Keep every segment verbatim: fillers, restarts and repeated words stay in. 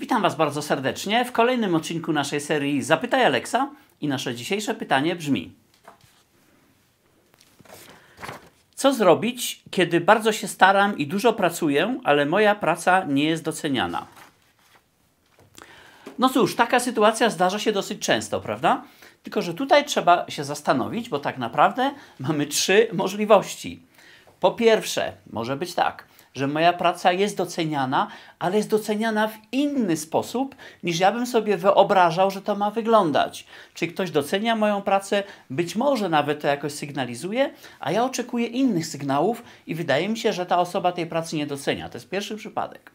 Witam Was bardzo serdecznie w kolejnym odcinku naszej serii Zapytaj Alexa i nasze dzisiejsze pytanie brzmi: co zrobić, kiedy bardzo się staram i dużo pracuję, ale moja praca nie jest doceniana? No cóż, taka sytuacja zdarza się dosyć często, prawda? Tylko że tutaj trzeba się zastanowić, bo tak naprawdę mamy trzy możliwości. Po pierwsze, może być tak, że moja praca jest doceniana, ale jest doceniana w inny sposób, niż ja bym sobie wyobrażał, że to ma wyglądać. Czyli ktoś docenia moją pracę, być może nawet to jakoś sygnalizuje, a ja oczekuję innych sygnałów i wydaje mi się, że ta osoba tej pracy nie docenia. To jest pierwszy przypadek.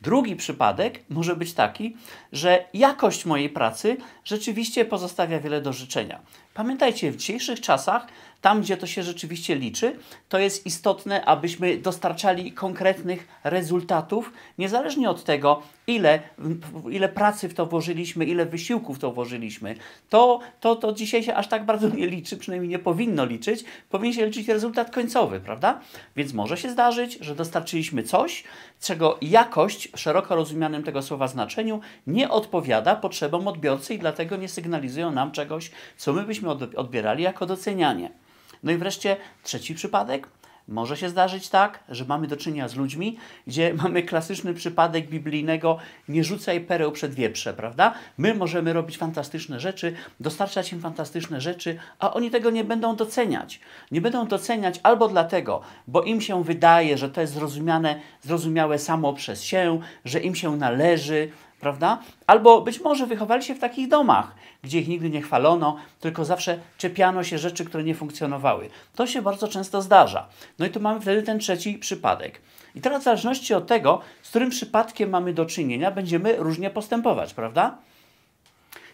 Drugi przypadek może być taki, że jakość mojej pracy rzeczywiście pozostawia wiele do życzenia. Pamiętajcie, w dzisiejszych czasach, tam gdzie to się rzeczywiście liczy, to jest istotne, abyśmy dostarczali konkretnych rezultatów, niezależnie od tego, ile, ile pracy w to włożyliśmy, ile wysiłków w to włożyliśmy. To, to, to dzisiaj się aż tak bardzo nie liczy, przynajmniej nie powinno liczyć. Powinien się liczyć rezultat końcowy, prawda? Więc może się zdarzyć, że dostarczyliśmy coś, czego jakość, w szeroko rozumianym tego słowa znaczeniu, nie odpowiada potrzebom odbiorcy i dlatego nie sygnalizują nam czegoś, co my byśmy odbierali jako docenianie. No i wreszcie trzeci przypadek. Może się zdarzyć tak, że mamy do czynienia z ludźmi, gdzie mamy klasyczny przypadek biblijnego nie rzucaj pereł przed wieprze, prawda? My możemy robić fantastyczne rzeczy, dostarczać im fantastyczne rzeczy, a oni tego nie będą doceniać. Nie będą doceniać albo dlatego, bo im się wydaje, że to jest zrozumiane, zrozumiałe samo przez się, że im się należy, prawda? Albo być może wychowali się w takich domach, gdzie ich nigdy nie chwalono, tylko zawsze czepiano się rzeczy, które nie funkcjonowały. To się bardzo często zdarza. No i tu mamy wtedy ten trzeci przypadek. I teraz w zależności od tego, z którym przypadkiem mamy do czynienia, będziemy różnie postępować, prawda?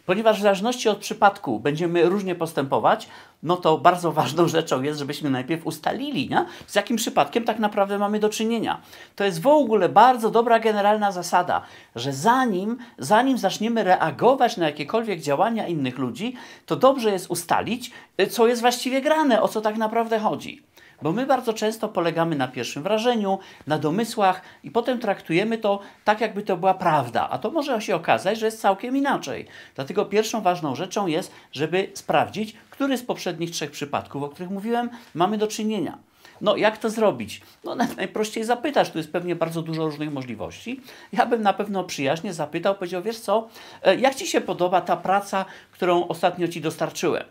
Ponieważ w zależności od przypadku będziemy różnie postępować, no to bardzo ważną rzeczą jest, żebyśmy najpierw ustalili, nie? Z jakim przypadkiem tak naprawdę mamy do czynienia. To jest w ogóle bardzo dobra generalna zasada, że zanim, zanim zaczniemy reagować na jakiekolwiek działania innych ludzi, to dobrze jest ustalić, co jest właściwie grane, o co tak naprawdę chodzi. Bo my bardzo często polegamy na pierwszym wrażeniu, na domysłach i potem traktujemy to tak, jakby to była prawda. A to może się okazać, że jest całkiem inaczej. Dlatego pierwszą ważną rzeczą jest, żeby sprawdzić, który z poprzednich trzech przypadków, o których mówiłem, mamy do czynienia. No, jak to zrobić? No, najprościej zapytać. Tu jest pewnie bardzo dużo różnych możliwości. Ja bym na pewno przyjaźnie zapytał, powiedział, wiesz co, jak Ci się podoba ta praca, którą ostatnio Ci dostarczyłem?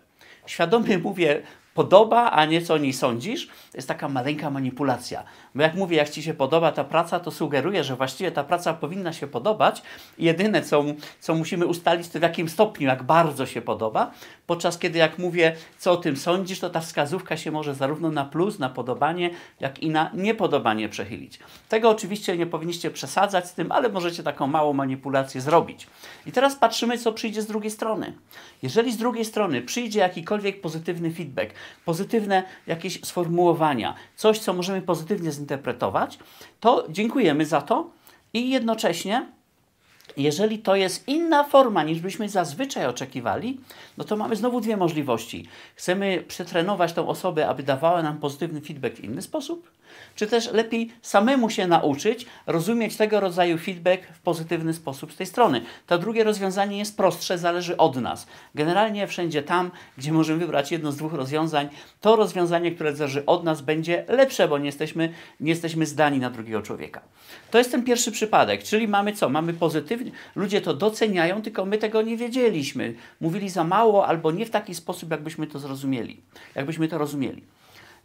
Świadomie mówię, podoba, a nie co o niej sądzisz, to jest taka maleńka manipulacja. Bo jak mówię, jak Ci się podoba ta praca, to sugeruję, że właściwie ta praca powinna się podobać. Jedyne, co, co musimy ustalić, to w jakim stopniu, jak bardzo się podoba. Podczas kiedy jak mówię, co o tym sądzisz, to ta wskazówka się może zarówno na plus, na podobanie, jak i na niepodobanie przechylić. Tego oczywiście nie powinniście przesadzać z tym, ale możecie taką małą manipulację zrobić. I teraz patrzymy, co przyjdzie z drugiej strony. Jeżeli z drugiej strony przyjdzie jakikolwiek pozytywny feedback, pozytywne jakieś sformułowania, coś, co możemy pozytywnie zinterpretować, to dziękujemy za to i jednocześnie, jeżeli to jest inna forma, niż byśmy zazwyczaj oczekiwali, no to mamy znowu dwie możliwości. Chcemy przetrenować tą osobę, aby dawała nam pozytywny feedback w inny sposób, czy też lepiej samemu się nauczyć rozumieć tego rodzaju feedback w pozytywny sposób z tej strony. To drugie rozwiązanie jest prostsze, zależy od nas. Generalnie wszędzie tam, gdzie możemy wybrać jedno z dwóch rozwiązań, to rozwiązanie, które zależy od nas, będzie lepsze, bo nie jesteśmy, nie jesteśmy zdani na drugiego człowieka. To jest ten pierwszy przypadek, czyli mamy co? Mamy pozytywny. Ludzie to doceniają, tylko my tego nie wiedzieliśmy. Mówili za mało albo nie w taki sposób, jakbyśmy to zrozumieli. Jakbyśmy to rozumieli.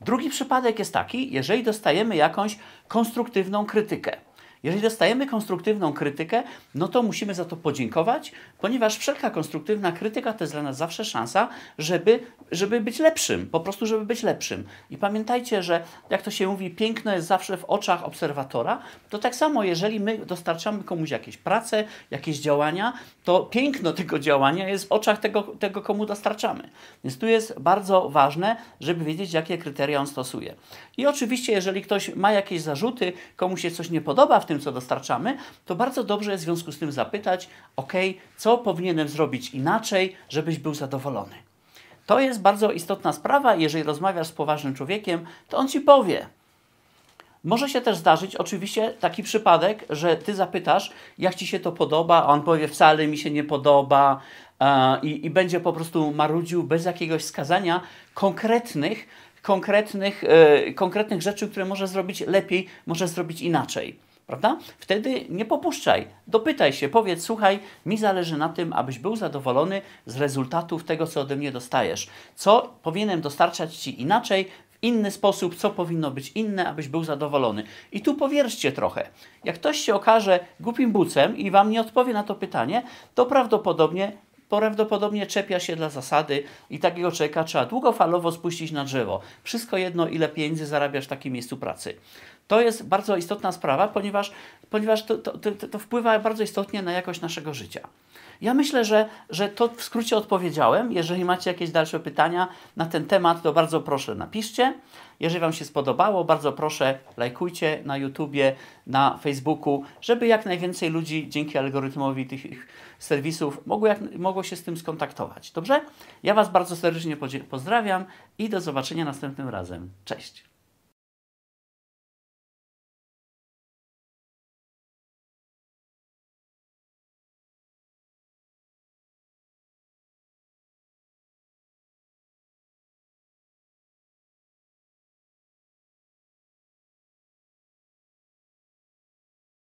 Drugi przypadek jest taki, jeżeli dostajemy jakąś konstruktywną krytykę. Jeżeli dostajemy konstruktywną krytykę, no to musimy za to podziękować, ponieważ wszelka konstruktywna krytyka to jest dla nas zawsze szansa, żeby, żeby być lepszym, po prostu żeby być lepszym. I pamiętajcie, że jak to się mówi, piękno jest zawsze w oczach obserwatora, to tak samo jeżeli my dostarczamy komuś jakieś prace, jakieś działania, to piękno tego działania jest w oczach tego, tego komu dostarczamy. Więc tu jest bardzo ważne, żeby wiedzieć, jakie kryteria on stosuje. I oczywiście, jeżeli ktoś ma jakieś zarzuty, komu się coś nie podoba w tym, co dostarczamy, to bardzo dobrze jest w związku z tym zapytać, ok, co powinienem zrobić inaczej, żebyś był zadowolony. To jest bardzo istotna sprawa. Jeżeli rozmawiasz z poważnym człowiekiem, to on Ci powie. Może się też zdarzyć oczywiście taki przypadek, że ty zapytasz, jak ci się to podoba, a on powie, wcale mi się nie podoba e, i, i będzie po prostu marudził bez jakiegoś wskazania konkretnych, konkretnych, e, konkretnych rzeczy, które może zrobić lepiej, może zrobić inaczej. Prawda? Wtedy nie popuszczaj, dopytaj się, powiedz, słuchaj, mi zależy na tym, abyś był zadowolony z rezultatów tego, co ode mnie dostajesz. Co powinienem dostarczać ci inaczej, w inny sposób, co powinno być inne, abyś był zadowolony. I tu powierzcie trochę. Jak ktoś się okaże głupim bucem i wam nie odpowie na to pytanie, to prawdopodobnie Prawdopodobnie czepia się dla zasady i takiego człowieka trzeba długofalowo spuścić na drzewo. Wszystko jedno, ile pieniędzy zarabiasz w takim miejscu pracy. To jest bardzo istotna sprawa, ponieważ, ponieważ to, to, to, to wpływa bardzo istotnie na jakość naszego życia. Ja myślę, że, że to w skrócie odpowiedziałem. Jeżeli macie jakieś dalsze pytania na ten temat, to bardzo proszę napiszcie. Jeżeli wam się spodobało, bardzo proszę lajkujcie na YouTubie, na Facebooku, żeby jak najwięcej ludzi dzięki algorytmowi tych serwisów mogło, jak, mogło się z tym skontaktować. Dobrze? Ja was bardzo serdecznie pozdrawiam i do zobaczenia następnym razem. Cześć!